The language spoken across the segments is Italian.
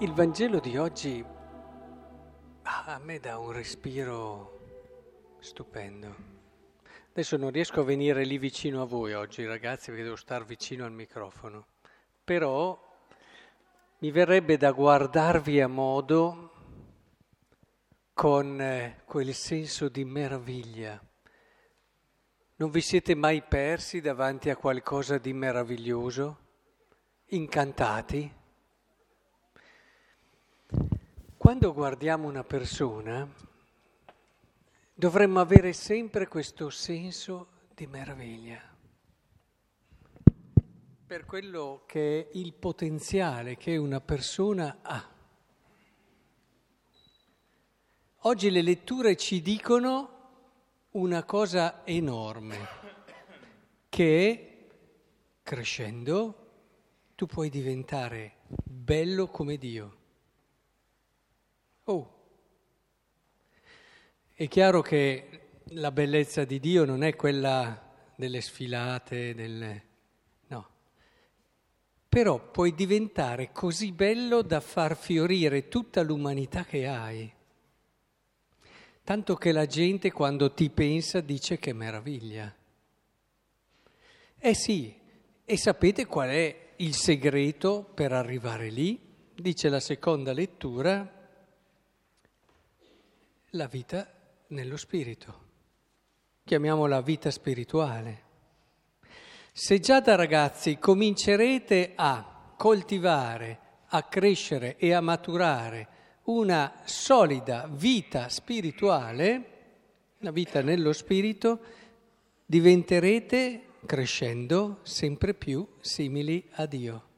Il Vangelo di oggi a me dà un respiro stupendo. Adesso non riesco a venire lì vicino a voi oggi, ragazzi, perché devo star vicino al microfono. Però mi verrebbe da guardarvi a modo con quel senso di meraviglia. Non vi siete mai persi davanti a qualcosa di meraviglioso? Incantati? Quando guardiamo una persona dovremmo avere sempre questo senso di meraviglia per quello che è il potenziale che una persona ha. Oggi le letture ci dicono una cosa enorme, che crescendo tu puoi diventare bello come Dio. Oh, è chiaro che la bellezza di Dio non è quella delle sfilate, no. Però puoi diventare così bello da far fiorire tutta l'umanità che hai. Tanto che la gente quando ti pensa dice che meraviglia. Eh sì, e sapete qual è il segreto per arrivare lì? Dice la seconda lettura. La vita nello spirito, chiamiamola vita spirituale. Se già da ragazzi comincerete a coltivare, a crescere e a maturare una solida vita spirituale, la vita nello spirito, diventerete, crescendo, sempre più simili a Dio.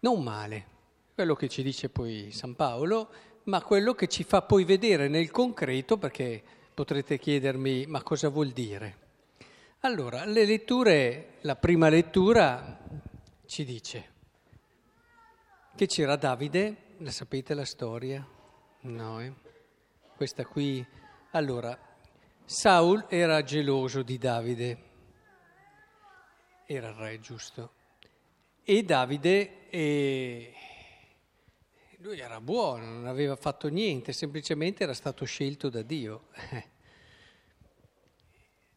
Non male, quello che ci dice poi San Paolo, ma quello che ci fa poi vedere nel concreto, perché potrete chiedermi ma cosa vuol dire. Allora, le letture, la prima lettura ci dice che c'era Davide, la sapete la storia? No, eh? Questa qui. Allora, Saul era geloso di Davide, era il re, giusto? E Davide lui era buono, non aveva fatto niente, semplicemente era stato scelto da Dio.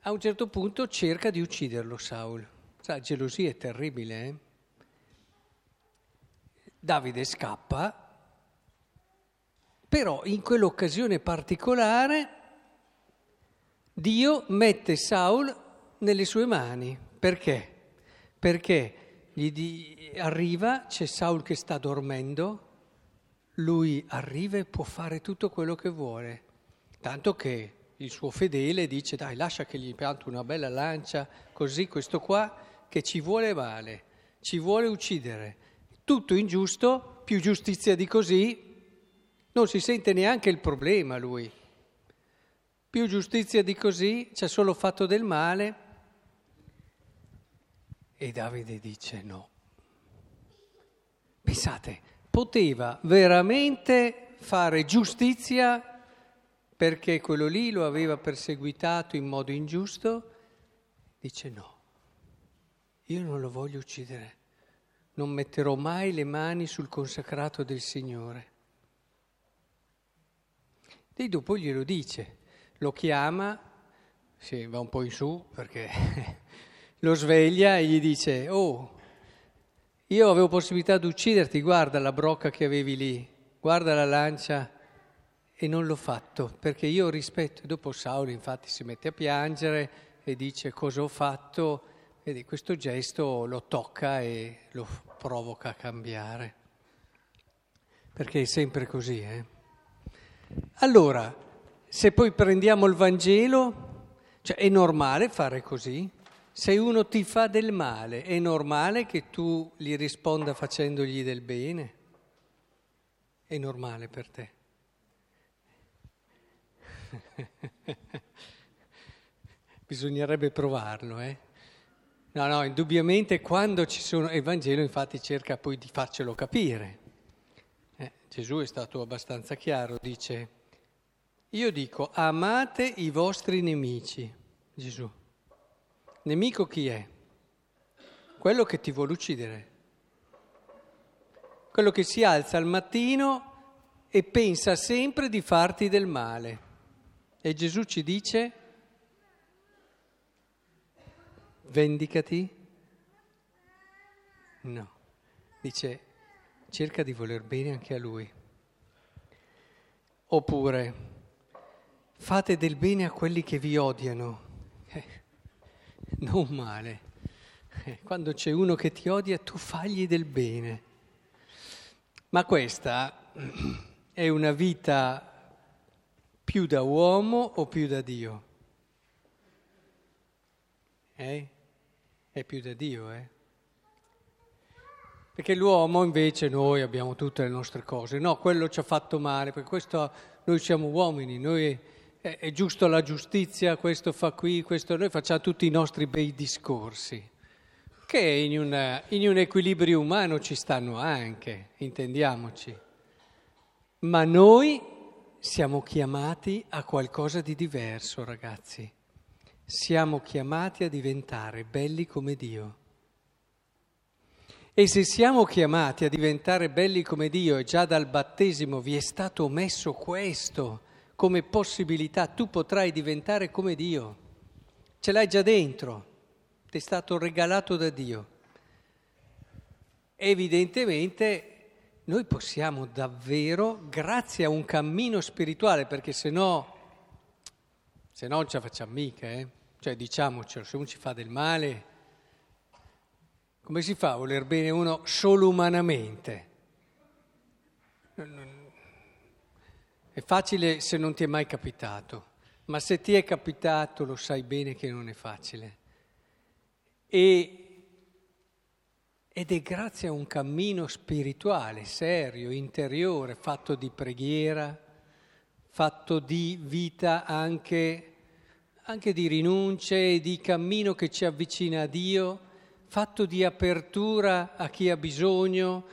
A un certo punto cerca di ucciderlo Saul. La gelosia è terribile, eh? Davide scappa, però in quell'occasione particolare Dio mette Saul nelle sue mani. Perché? Perché arriva, c'è Saul che sta dormendo, lui arriva e può fare tutto quello che vuole, tanto che il suo fedele dice dai, lascia che gli pianto una bella lancia, così questo qua che ci vuole male, ci vuole uccidere, tutto ingiusto, più giustizia di così non si sente neanche il problema lui, più giustizia di così, ci ha solo fatto del male. E Davide dice no. Pensate, poteva veramente fare giustizia perché quello lì lo aveva perseguitato in modo ingiusto. Dice no, io non lo voglio uccidere, non metterò mai le mani sul consacrato del Signore. E dopo glielo dice, lo chiama, sì, va un po' in su perché lo sveglia e gli dice oh, io avevo possibilità di ucciderti, guarda la brocca che avevi lì, guarda la lancia, e non l'ho fatto, perché io rispetto. Dopo Saul infatti si mette a piangere e dice cosa ho fatto, e questo gesto lo tocca e lo provoca a cambiare, perché è sempre così, eh? Allora, se poi prendiamo il Vangelo, cioè è normale fare così? Se uno ti fa del male, è normale che tu gli risponda facendogli del bene? È normale per te? Bisognerebbe provarlo, eh? No, indubbiamente quando ci sono... Il Vangelo infatti cerca poi di farcelo capire. Gesù è stato abbastanza chiaro, dice, io dico amate i vostri nemici, Gesù. Nemico chi è? Quello che ti vuole uccidere. quello che si alza al mattino e pensa sempre di farti del male. E Gesù ci dice: vendicati? No, dice cerca di voler bene anche a lui. Oppure fate del bene a quelli che vi odiano, non male. Quando c'è uno che ti odia, tu fagli del bene. Ma questa è una vita più da uomo o più da Dio? È più da Dio, Perché l'uomo invece, noi abbiamo tutte le nostre cose. No, quello ci ha fatto male, perché questo, noi siamo uomini, noi è giusto la giustizia, questo fa qui, questo, noi facciamo tutti i nostri bei discorsi, che in un equilibrio umano ci stanno anche, intendiamoci. Ma noi siamo chiamati a qualcosa di diverso, ragazzi. Siamo chiamati a diventare belli come Dio. E se siamo chiamati a diventare belli come Dio, e già dal battesimo vi è stato messo questo come possibilità, tu potrai diventare come Dio. Ce l'hai già dentro, ti è stato regalato da Dio. Evidentemente noi possiamo davvero, grazie a un cammino spirituale, perché se no non ce la facciamo mica, Cioè diciamocelo, se uno ci fa del male, come si fa a voler bene uno solo umanamente? È facile se non ti è mai capitato, ma se ti è capitato lo sai bene che non è facile. Ed è grazie a un cammino spirituale, serio, interiore, fatto di preghiera, fatto di vita anche di rinunce, di cammino che ci avvicina a Dio, fatto di apertura a chi ha bisogno,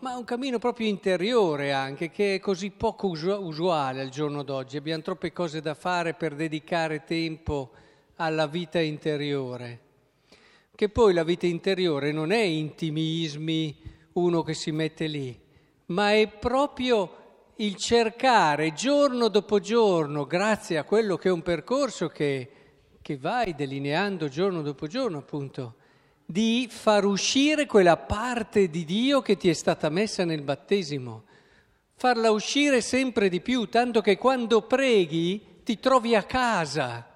ma un cammino proprio interiore anche, che è così poco usuale al giorno d'oggi. Abbiamo troppe cose da fare per dedicare tempo alla vita interiore. Che poi la vita interiore non è intimismi, uno che si mette lì, ma è proprio il cercare giorno dopo giorno, grazie a quello che è un percorso che vai delineando giorno dopo giorno, appunto, di far uscire quella parte di Dio che ti è stata messa nel battesimo, farla uscire sempre di più, tanto che quando preghi ti trovi a casa.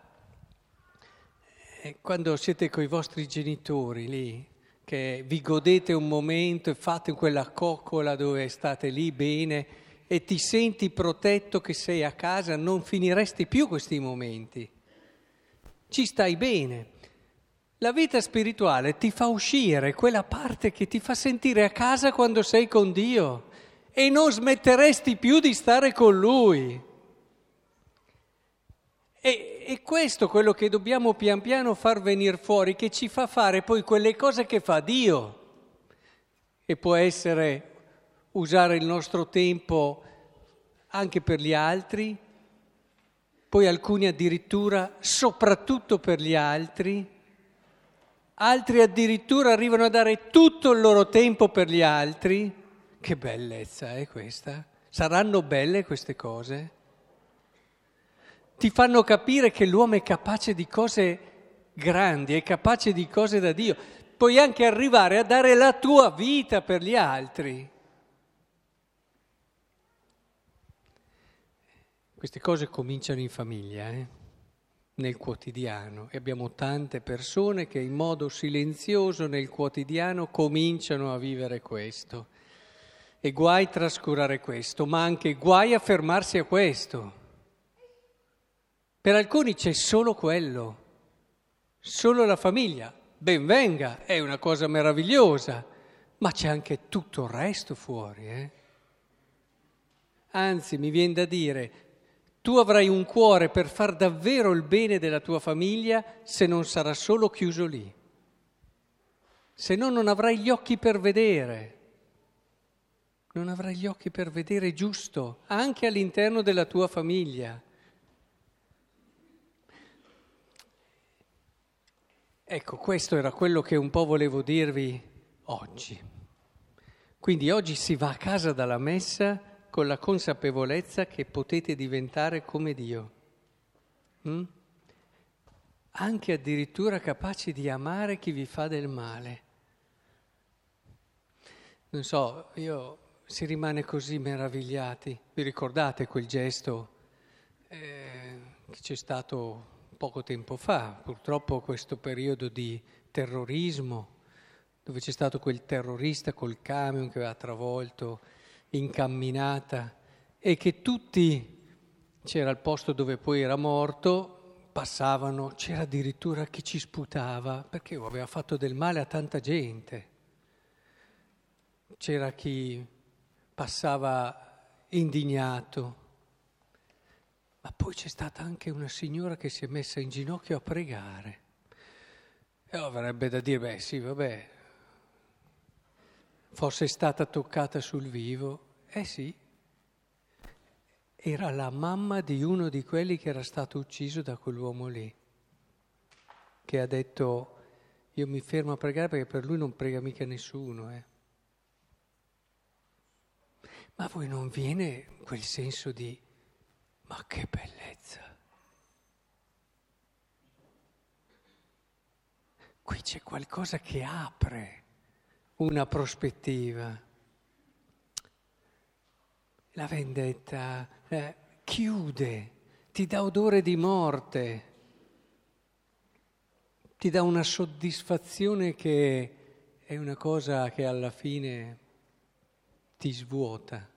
Quando siete con i vostri genitori lì, che vi godete un momento e fate quella coccola dove state lì bene e ti senti protetto che sei a casa, non finiresti più questi momenti. Ci stai bene. La vita spirituale ti fa uscire quella parte che ti fa sentire a casa quando sei con Dio e non smetteresti più di stare con Lui. E questo è quello che dobbiamo pian piano far venire fuori, che ci fa fare poi quelle cose che fa Dio. E può essere usare il nostro tempo anche per gli altri, poi alcuni addirittura soprattutto per gli altri, altri addirittura arrivano a dare tutto il loro tempo per gli altri. Che bellezza è questa? Saranno belle queste cose? Ti fanno capire che l'uomo è capace di cose grandi, è capace di cose da Dio. Puoi anche arrivare a dare la tua vita per gli altri. Queste cose cominciano in famiglia, nel quotidiano. E abbiamo tante persone che in modo silenzioso nel quotidiano cominciano a vivere questo. E guai trascurare questo, ma anche guai a fermarsi a questo. Per alcuni c'è solo quello, solo la famiglia, ben venga, è una cosa meravigliosa, ma c'è anche tutto il resto fuori. Anzi, mi viene da dire, tu avrai un cuore per far davvero il bene della tua famiglia se non sarà solo chiuso lì, se no non avrai gli occhi per vedere, non avrai gli occhi per vedere giusto anche all'interno della tua famiglia. Ecco, questo era quello che un po' volevo dirvi oggi. Quindi oggi si va a casa dalla messa con la consapevolezza che potete diventare come Dio. Anche addirittura capaci di amare chi vi fa del male. Non so, si rimane così meravigliati. Vi ricordate quel gesto che c'è stato poco tempo fa? Purtroppo questo periodo di terrorismo, dove c'è stato quel terrorista col camion che aveva travolto in camminata e che tutti, c'era il posto dove poi era morto, passavano, c'era addirittura chi ci sputava perché aveva fatto del male a tanta gente. C'era chi passava indignato, ma poi c'è stata anche una signora che si è messa in ginocchio a pregare. E avrebbe da dire, beh sì, vabbè, fosse stata toccata sul vivo. Eh sì, era la mamma di uno di quelli che era stato ucciso da quell'uomo lì, che ha detto, io mi fermo a pregare perché per lui non prega mica nessuno. Ma a voi non viene quel senso di, ma che bellezza. Qui c'è qualcosa che apre una prospettiva. La vendetta chiude, ti dà odore di morte, ti dà una soddisfazione che è una cosa che alla fine ti svuota.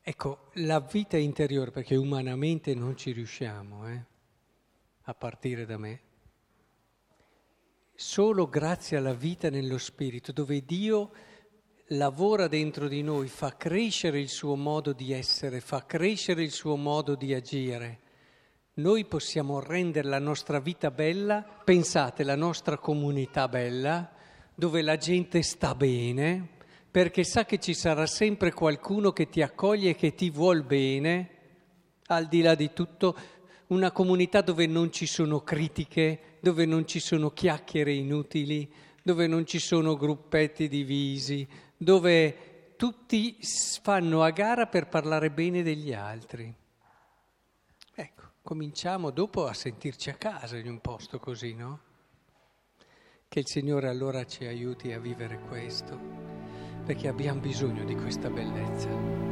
Ecco, la vita interiore, perché umanamente non ci riusciamo, a partire da me, solo grazie alla vita nello spirito, dove Dio lavora dentro di noi, fa crescere il suo modo di essere, fa crescere il suo modo di agire. Noi possiamo rendere la nostra vita bella, pensate, la nostra comunità bella, dove la gente sta bene, perché sa che ci sarà sempre qualcuno che ti accoglie e che ti vuol bene, al di là di tutto, una comunità dove non ci sono critiche, dove non ci sono chiacchiere inutili, dove non ci sono gruppetti divisi, dove tutti fanno a gara per parlare bene degli altri. Ecco, cominciamo dopo a sentirci a casa in un posto così, no? Che il Signore allora ci aiuti a vivere questo, perché abbiamo bisogno di questa bellezza.